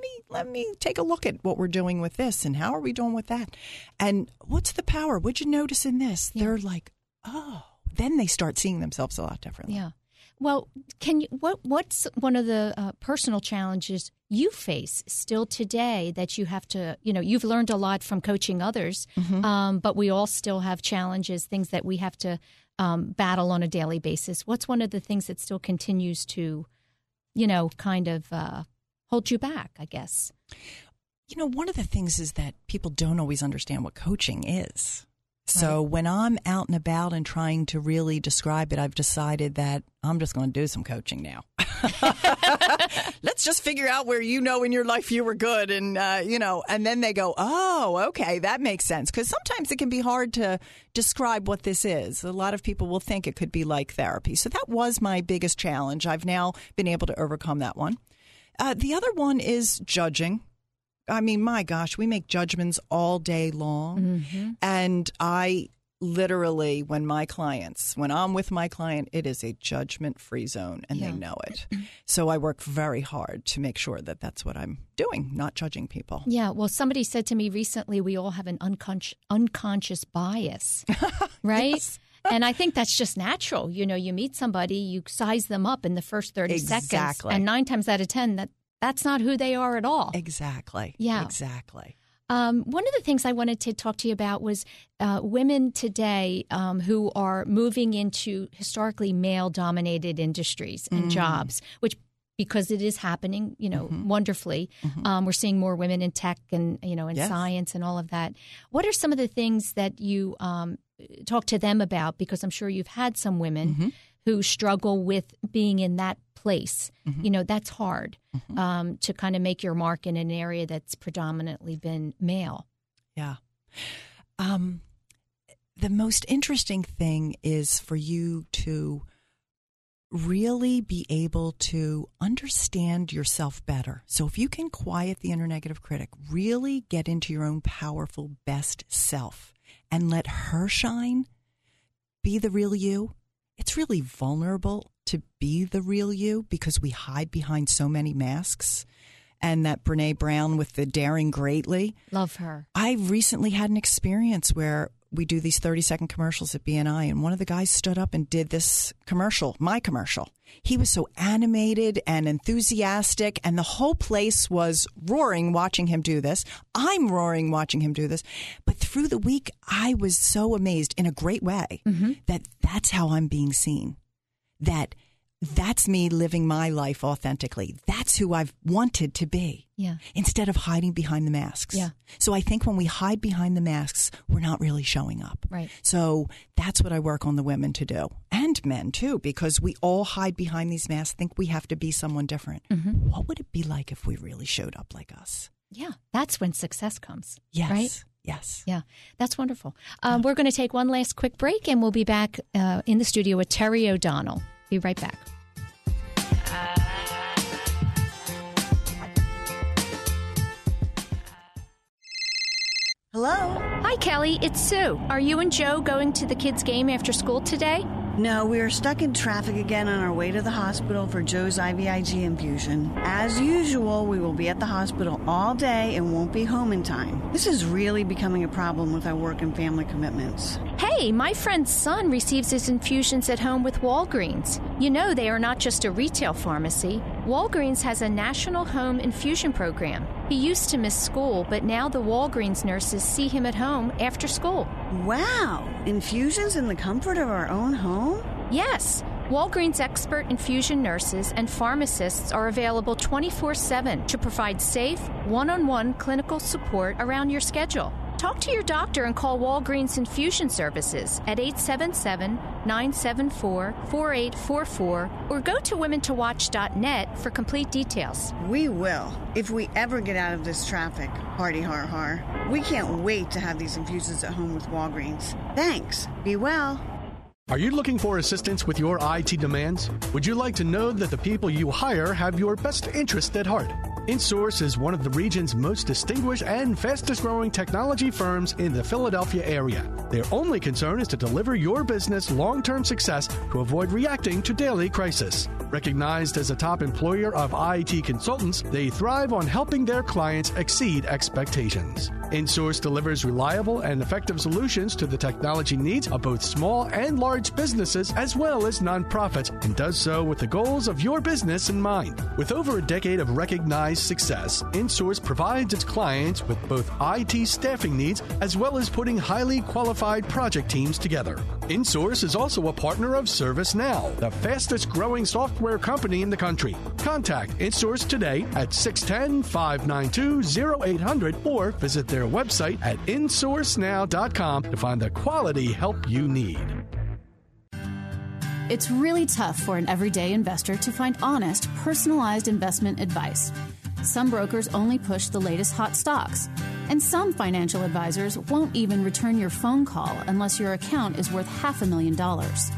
me take a look at what we're doing with this, and how are we doing with that? And what's the power? What'd you notice in this? Yeah. They're like, oh, then they start seeing themselves a lot differently. Yeah. Well, what's one of the personal challenges you face still today that you have to, you've learned a lot from coaching others, mm-hmm. But we all still have challenges, things that we have to battle on a daily basis. What's one of the things that still continues to, hold you back, I guess? One of the things is that people don't always understand what coaching is. So when I'm out and about and trying to really describe it, I've decided that I'm just going to do some coaching now. Let's just figure out where in your life you were good. And, and then they go, oh, okay, that makes sense. Because sometimes it can be hard to describe what this is. A lot of people will think it could be like therapy. So that was my biggest challenge. I've now been able to overcome that one. The other one is judging. I mean, my gosh, we make judgments all day long. Mm-hmm. And I literally when my clients, when I'm with my client, it is a judgment-free zone, and they know it. So I work very hard to make sure that that's what I'm doing, not judging people. Yeah. Well, somebody said to me recently, we all have an unconscious bias, right? Yes. And I think that's just natural. You know, you meet somebody, you size them up in the first 30 seconds. And 9 times out of 10, that's not who they are at all. Exactly. Yeah. Exactly. One of the things I wanted to talk to you about was women today who are moving into historically male-dominated industries and jobs, which because it is happening, you know, wonderfully. We're seeing more women in tech and, you know, in science and all of that. What are some of the things that you talk to them about? Because I'm sure you've had some women who struggle with being in that place. You know, that's hard to kind of make your mark in an area that's predominantly been male. Yeah. The most interesting thing is for you to really be able to understand yourself better. So if you can quiet the inner negative critic, really get into your own powerful best self and let her shine, be the real you. It's really vulnerable to be the real you because we hide behind so many masks. And that Brene Brown with the daring greatly. Love her. I recently had an experience where we do these 30-second commercials at BNI, and one of the guys stood up and did this commercial, my commercial. He was so animated and enthusiastic, and the whole place was roaring watching him do this. I'm roaring watching him do this. But through the week, I was so amazed in a great way that that's how I'm being seen, that that's me living my life authentically. That's who I've wanted to be instead of hiding behind the masks. Yeah. So I think when we hide behind the masks, we're not really showing up. Right. So that's what I work on the women to do and men, too, because we all hide behind these masks, think we have to be someone different. What would it be like if we really showed up like us? Yeah. That's when success comes. Yes. Right? Yes. Yeah. That's wonderful. We're going to take one last quick break, and we'll be back in the studio with Terri O'Donnell. Be right back. Hello? Hi, Kelly. It's Sue. Are you and Joe going to the kids' game after school today? No, we are stuck in traffic again on our way to the hospital for Joe's IVIG infusion. As usual, we will be at the hospital all day and won't be home in time. This is really becoming a problem with our work and family commitments. Hey, my friend's son receives his infusions at home with Walgreens. You know, they are not just a retail pharmacy. Walgreens has a national home infusion program. He used to miss school, but now the Walgreens nurses see him at home after school. Wow! Infusions in the comfort of our own home? Yes. Walgreens expert infusion nurses and pharmacists are available 24/7 to provide safe, one-on-one clinical support around your schedule. Talk to your doctor and call Walgreens Infusion Services at 877-974-4844 or go to womentowatch.net for complete details. We will, if we ever get out of this traffic. Hardy har har. We can't wait to have these infusions at home with Walgreens. Thanks. Be well. Are you looking for assistance with your IT demands? Would you like to know that the people you hire have your best interest at heart? InSource is one of the region's most distinguished and fastest-growing technology firms in the Philadelphia area. Their only concern is to deliver your business long-term success to avoid reacting to daily crisis. Recognized as a top employer of IT consultants, they thrive on helping their clients exceed expectations. InSource delivers reliable and effective solutions to the technology needs of both small and large businesses as well as nonprofits, and does so with the goals of your business in mind. With over a decade of recognized success, InSource provides its clients with both IT staffing needs as well as putting highly qualified project teams together. InSource is also a partner of ServiceNow, the fastest growing software company in the country. Contact InSource today at 610-592-0800 or visit their website at insourcenow.com to find the quality help you need. It's really tough for an everyday investor to find honest, personalized investment advice. Some brokers only push the latest hot stocks, and some financial advisors won't even return your phone call unless your account is worth $500,000.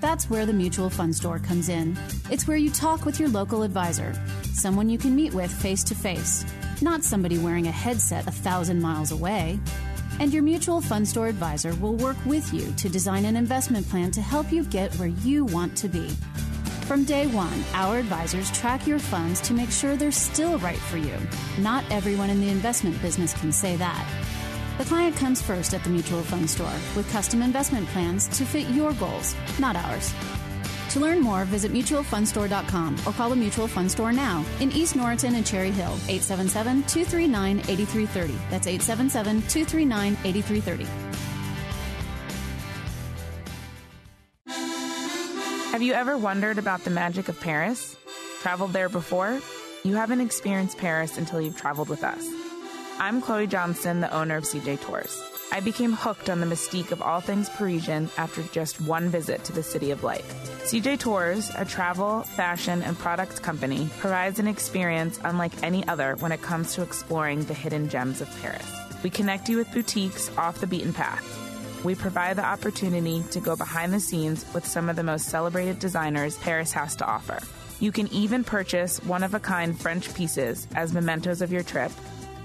That's where the Mutual Fund Store comes in. It's where you talk with your local advisor, someone you can meet with face to face. Not somebody wearing a headset 1,000 miles away. And your mutual fund store advisor will work with you to design an investment plan to help you get where you want to be. From day one, our advisors track your funds to make sure they're still right for you. Not everyone in the investment business can say that. The client comes first at the mutual fund store with custom investment plans to fit your goals, not ours. To learn more, visit mutualfundstore.com or call the Mutual Fund Store now in East Norriton and Cherry Hill, 877-239-8330. That's 877-239-8330. Have you ever wondered about the magic of Paris? Traveled there before? You haven't experienced Paris until you've traveled with us. I'm Chloe Johnston, the owner of CJ Tours. I became hooked on the mystique of all things Parisian after just one visit to the City of Light. CJ Tours, a travel, fashion, and product company, provides an experience unlike any other when it comes to exploring the hidden gems of Paris. We connect you with boutiques off the beaten path. We provide the opportunity to go behind the scenes with some of the most celebrated designers Paris has to offer. You can even purchase one-of-a-kind French pieces as mementos of your trip,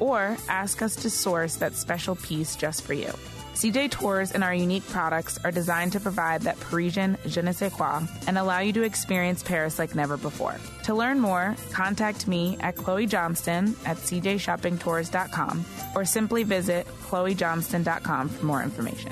or ask us to source that special piece just for you. CJ Tours and our unique products are designed to provide that Parisian je ne sais quoi and allow you to experience Paris like never before. To learn more, contact me at Chloe Johnston at cjshoppingtours.com or simply visit chloejohnston.com for more information.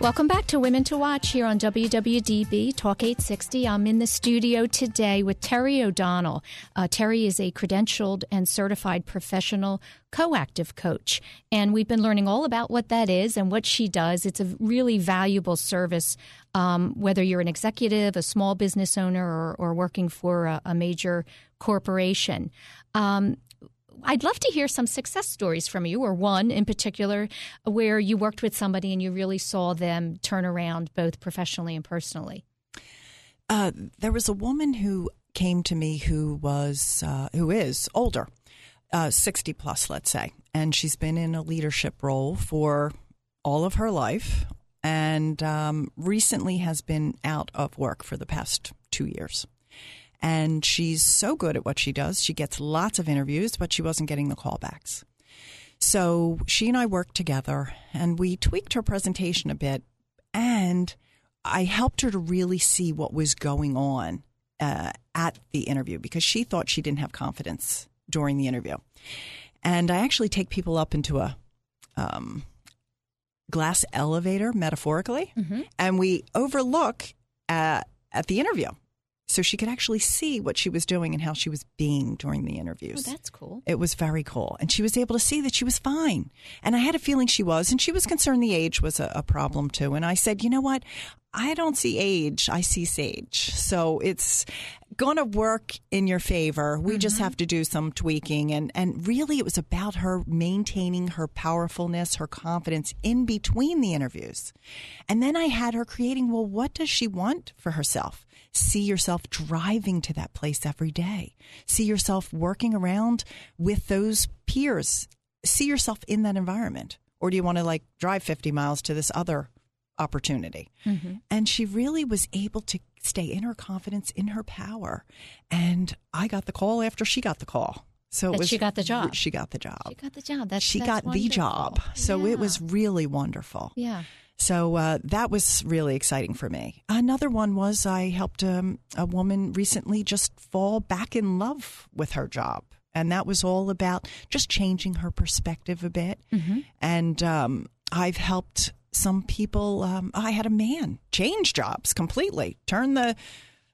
Welcome back to Women to Watch here on WWDB Talk 860. I'm in the studio today with Terri O'Donnell. Terri is a credentialed and certified professional coactive coach, and we've been learning all about what that is and what she does. It's a really valuable service, whether you're an executive, a small business owner, or working for a major corporation. I'd love to hear some success stories from you, or one in particular where you worked with somebody and you really saw them turn around both professionally and personally. There was a woman who came to me who was who is older, 60 plus, let's say, and she's been in a leadership role for all of her life, and recently has been out of work for the past 2 years. And she's so good at what she does. She gets lots of interviews, but she wasn't getting the callbacks. So she and I worked together, and we tweaked her presentation a bit. And I helped her to really see what was going on at the interview, because she thought she didn't have confidence during the interview. And I actually take people up into a glass elevator, metaphorically, and we overlook at the interview. So she could actually see what she was doing and how she was being during the interviews. Oh, that's cool. It was very cool. And she was able to see that she was fine. And I had a feeling she was. And she was concerned the age was a problem, too. And I said, you know what? I don't see age. I see sage. So it's going to work in your favor. We just have to do some tweaking. And really, it was about her maintaining her powerfulness, her confidence in between the interviews. And then I had her creating, well, what does she want for herself? See yourself driving to that place every day. See yourself working around with those peers. See yourself in that environment. Or do you want to like drive 50 miles to this other opportunity? And she really was able to stay in her confidence, in her power. And I got the call after she got the call. So it was, she got the job. She got the job. So it was really wonderful. So that was really exciting for me. Another one was I helped a woman recently just fall back in love with her job. And that was all about just changing her perspective a bit. Mm-hmm. And I've helped some people. I had a man change jobs completely, turn the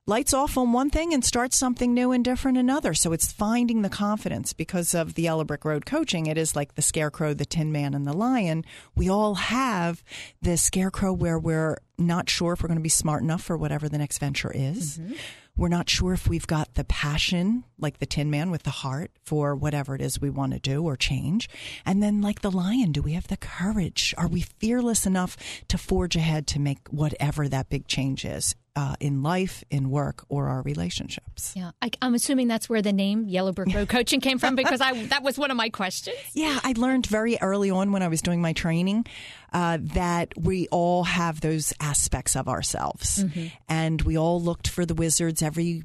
lights off on one thing and start something new and different another. So it's finding the confidence because of the Yellow Brick Road coaching. It is like the scarecrow, the Tin Man, and the lion. We all have the scarecrow where we're not sure if we're going to be smart enough for whatever the next venture is. Mm-hmm. We're not sure if we've got the passion, like the Tin Man with the heart, for whatever it is we want to do or change. And then like the lion, do we have the courage? Are we fearless enough to forge ahead to make whatever that big change is? In life, in work, or our relationships. Yeah, I'm assuming that's where the name Yellow Brick Road Coaching came from, because that was one of my questions. Yeah, I learned very early on when I was doing my training that we all have those aspects of ourselves, mm-hmm. and we all looked for the wizards every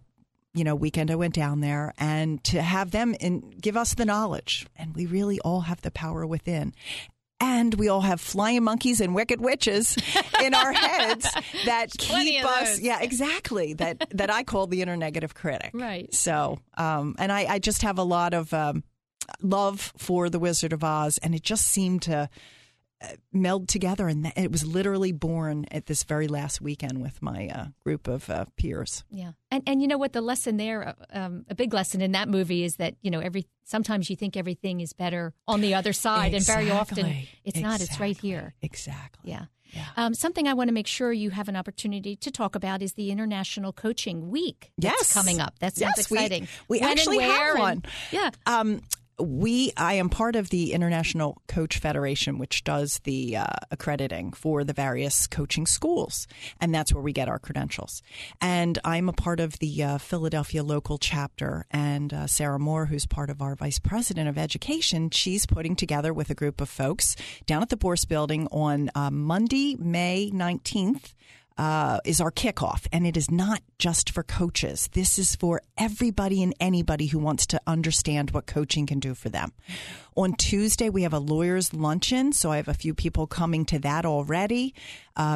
weekend I went down there, and to have them give us the knowledge, and we really all have the power within. And we all have flying monkeys and wicked witches in our heads that keep us. Those. Yeah, exactly. That I call the inner negative critic. Right. So, and I just have a lot of love for the Wizard of Oz, and it just seemed to meld together, and it was literally born at this very last weekend with my group of peers. Yeah, and you know what? The lesson there, a big lesson in that movie, is that sometimes you think everything is better on the other side, exactly. and very often it's not. It's right here. Exactly. Yeah. Yeah. Something I want to make sure you have an opportunity to talk about is the International Coaching Week. That's coming up. That sounds exciting. We actually have one. Yeah. I am part of the International Coach Federation, which does the accrediting for the various coaching schools, and that's where we get our credentials. And I'm a part of the Philadelphia local chapter, and Sarah Moore, who's part of our Vice President of Education, she's putting together with a group of folks down at the Bourse Building on Monday, May 19th. Is our kickoff, and it is not just for coaches. This is for everybody and anybody who wants to understand what coaching can do for them. On Tuesday, we have a lawyers' luncheon, so I have a few people coming to that already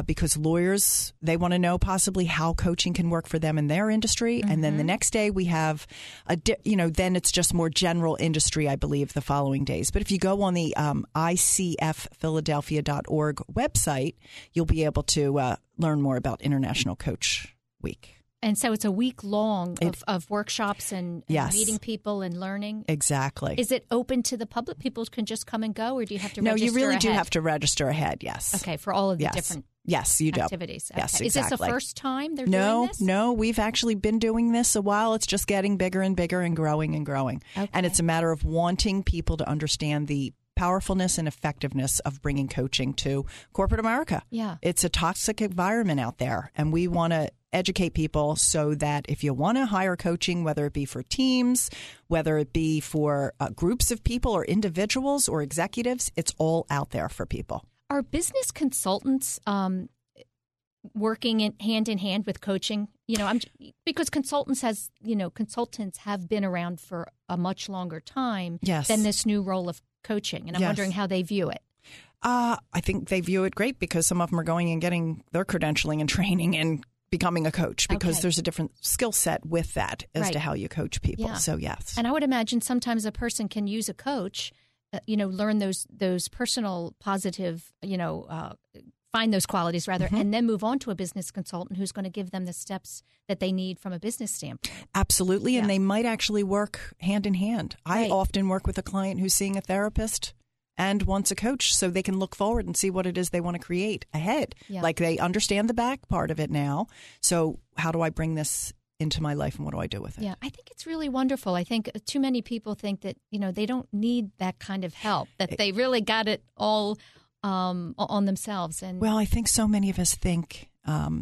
because lawyers, they want to know possibly how coaching can work for them in their industry. Mm-hmm. And then the next day we have, then it's just more general industry, I believe, the following days. But if you go on the ICFPhiladelphia.org website, you'll be able to learn more about International Coach Week. And so it's a week long of workshops and meeting people and learning. Exactly. Is it open to the public? People can just come and go, or do you have to register? No, you really do have to register ahead, yes. Okay, for all of the different activities. Okay. Yes, exactly. Is this the first time they're doing this? No, we've actually been doing this a while. It's just getting bigger and bigger and growing and growing. Okay. And it's a matter of wanting people to understand the powerfulness and effectiveness of bringing coaching to corporate America. Yeah. It's a toxic environment out there, and we want to educate people so that if you want to hire coaching, whether it be for teams, whether it be for groups of people or individuals or executives, it's all out there for people. Are business consultants working in hand with coaching? Because consultants have been around for a much longer time than this new role of coaching, and I'm wondering how they view it. I think they view it great, because some of them are going and getting their credentialing and training and becoming a coach, because there's a different skill set with that as to how you coach people. Yeah. So, yes. And I would imagine sometimes a person can use a coach, learn those personal positive, find those qualities rather, mm-hmm. and then move on to a business consultant who's going to give them the steps that they need from a business standpoint. Absolutely. Yeah. And they might actually work hand in hand. Right. I often work with a client who's seeing a therapist and wants a coach, so they can look forward and see what it is they want to create ahead. Yeah. Like they understand the back part of it now. So how do I bring this into my life, and what do I do with it? Yeah, I think it's really wonderful. I think too many people think that, they don't need that kind of help, that they really got it all on themselves. And well, I think so many of us think,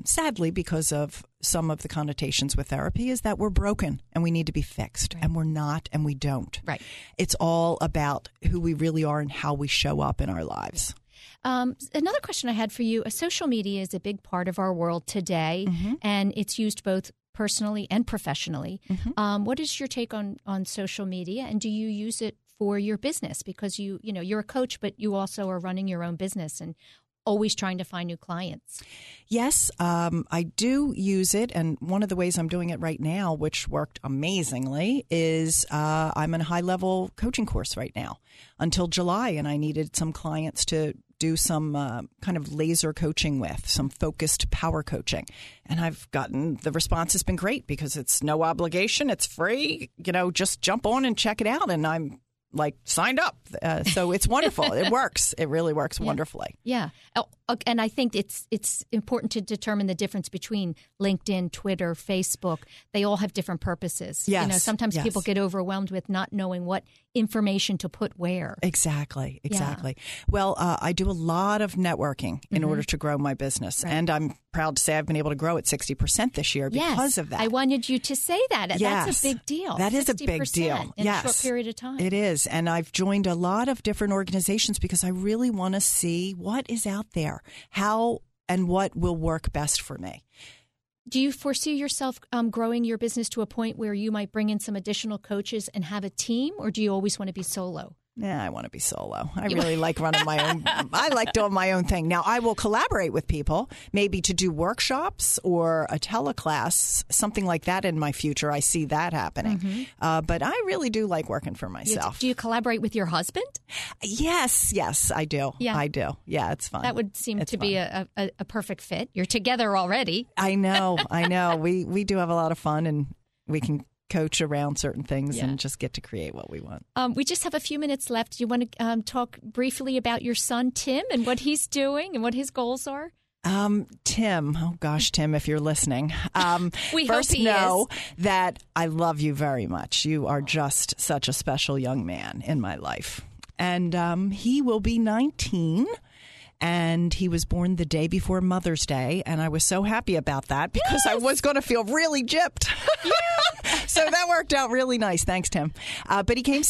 sadly, because of some of the connotations with therapy, is that we're broken and we need to be fixed, and we're not, and we don't. Right. It's all about who we really are and how we show up in our lives. Another question I had for you: social media is a big part of our world today, mm-hmm. and it's used both personally and professionally. Mm-hmm. What is your take on social media, and do you use it for your business? Because you're a coach, but you also are running your own business, and always trying to find new clients? Yes, I do use it. And one of the ways I'm doing it right now, which worked amazingly, is I'm in a high-level coaching course right now until July, and I needed some clients to do some kind of laser coaching with, some focused power coaching. And I've gotten, the response has been great because it's no obligation, it's free, you know, just jump on and check it out. And I'm like signed up. So it's wonderful. It works. It really works wonderfully. Yeah. And I think it's important to determine the difference between LinkedIn, Twitter, Facebook. They all have different purposes. Yes. You know, sometimes yes. people get overwhelmed with not knowing what information to put where. Exactly. Exactly. Yeah. Well, I do a lot of networking in mm-hmm. order to grow my business. Right. And I'm proud to say I've been able to grow at 60% this year because of that. I wanted you to say that. Yes. That's a big deal. That is a big deal. In a short period of time. It is. And I've joined a lot of different organizations because I really want to see what is out there, how and what will work best for me. Do you foresee yourself growing your business to a point where you might bring in some additional coaches and have a team, or do you always want to be solo? Yeah, I want to be solo. I really like running my own. I like doing my own thing. Now, I will collaborate with people, maybe to do workshops or a teleclass, something like that in my future. I see that happening. Mm-hmm. But I really do like working for myself. Do you collaborate with your husband? Yes. Yes, I do. Yeah. I do. Yeah, it's fun. That would seem it's to fun. Be a perfect fit. You're together already. I know. I know. We do have a lot of fun, and we can coach around certain things and just get to create what we want. We just have a few minutes left. Do you want to talk briefly about your son, Tim, and what he's doing and what his goals are? Tim, oh gosh, Tim, if you're listening, we first hope he know is. That I love you very much. You are just such a special young man in my life. And he will be 19. And he was born the day before Mother's Day. And I was so happy about that because I was going to feel really gypped. So that worked out really nice. Thanks, Tim. But he came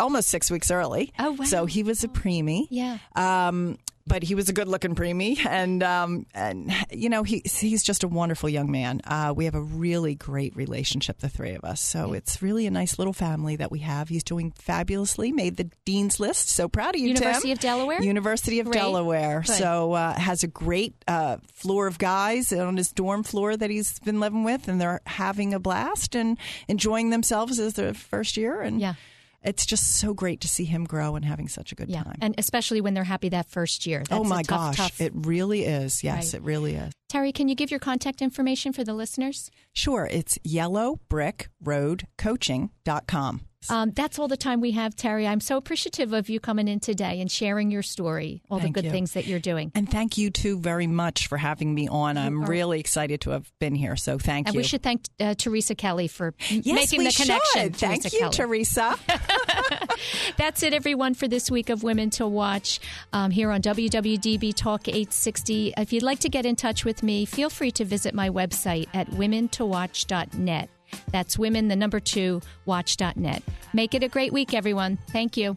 almost 6 weeks early. Oh, wow. So he was a preemie. Yeah. But he was a good-looking preemie, and you know, he's just a wonderful young man. We have a really great relationship, the three of us. So it's really a nice little family that we have. He's doing fabulously. Made the dean's list. So proud of you, Tim. Of Delaware? University of great. Delaware. Good. So has a great floor of guys on his dorm floor that he's been living with, and they're having a blast and enjoying themselves as their first year. And yeah. It's just so great to see him grow and having such a good time. And especially when they're happy that first year. That's oh, my tough, gosh. Tough... It really is. Yes, right. It really is. Terri, can you give your contact information for the listeners? Sure. It's yellowbrickroadcoaching.com. That's all the time we have, Terri. I'm so appreciative of you coming in today and sharing your story, all thank the good you. Things that you're doing. And thank you, too, very much for having me on. I'm really excited to have been here, so thank you. And we should thank Teresa Kelly for making the connection. Yes, thank you, Teresa. That's it, everyone, for this week of Women to Watch here on WWDB Talk 860. If you'd like to get in touch with me, feel free to visit my website at womentowatch.net. That's women2watch.net. Make it a great week, everyone. Thank you.